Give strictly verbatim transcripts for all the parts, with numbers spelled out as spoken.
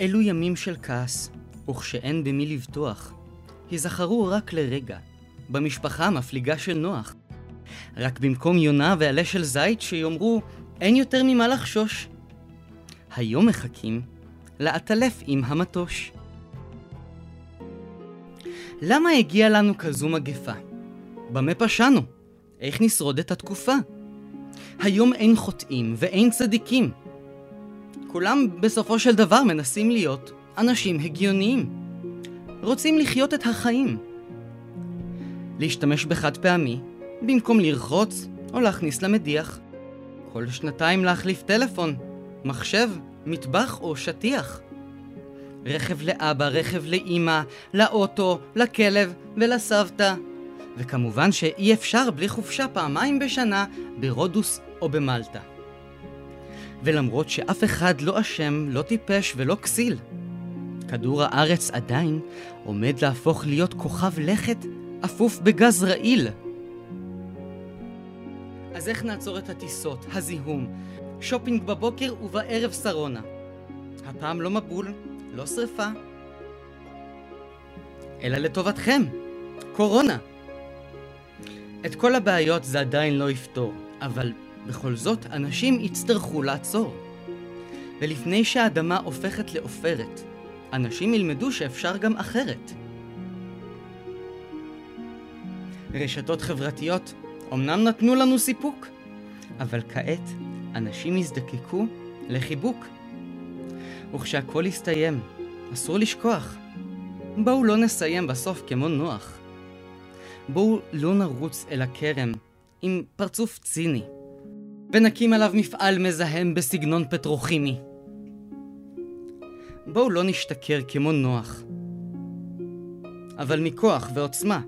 אלו ימים של כעס, וכשאין במי לבטוח, היזכרו רק לרגע, במשפחה המפליגה של נוח. רק במקום יונה ועלה של זית שיאמרו, אין יותר ממה לחשוש. היום מחכים לעטלף עם המטוש. למה הגיע לנו כזו מגפה? במה פשענו? איך נשרוד את התקופה? היום אין חוטאים ואין צדיקים. כולם בסופו של דבר מנסים להיות אנשים הגיוניים. רוצים לחיות את החיים. להשתמש בחד פעמי, במקום לרחוץ או להכניס למדיח. כל שנתיים להחליף טלפון, מחשב, מטבח או שטיח. רכב לאבא, רכב לאמא, לאוטו, לכלב ולסבתא. וכמובן שאי אפשר בלי חופשה פעמיים בשנה ברודוס או במלטה. ולמרות שאף אחד לא אשם, לא טיפש ולא כסיל, כדור הארץ עדיין עומד להפוך להיות כוכב לכת אפוף בגז רעיל. אז איך נעצור את הטיסות, הזיהום, שופינג בבוקר ובערב שרונה? הפעם לא מבול, לא שריפה, אלא לטובתכם, קורונה. את כל הבעיות זה עדיין לא יפתור, אבל בכל זאת אנשים יצטרכו לעצור. ולפני שהאדמה הופכת לאופרת, אנשים ילמדו שאפשר גם אחרת. רשתות חברתיות אמנם נתנו לנו סיפוק, אבל כעת אנשים יזדקקו לחיבוק. וכשהכל יסתיים, אסור לשכוח. בואו לא נסיים בסוף כמו נוח. בואו לא נרוץ אל הקרם עם פרצוף ציני, ונקים עליו מפעל מזהם בסגנון פטרוכימי. בואו לא נשתכר כמו נוח, אבל מכוח ועוצמה.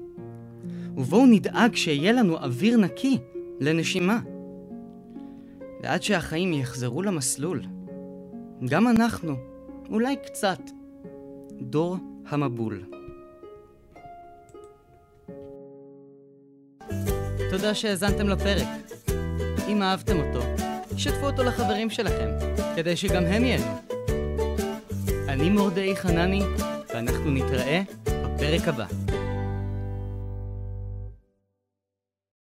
ובואו נדאג שיהיה לנו אוויר נקי לנשימה. ועד שהחיים יחזרו למסלול, גם אנחנו, אולי קצת, דור המבול. תודה שהאזנתם לפרק. אם אהבתם אותו, שתפו אותו לחברים שלכם, כדי שגם הם ייהנו. אני מורדאי חנני, ואנחנו נתראה בפרק הבא.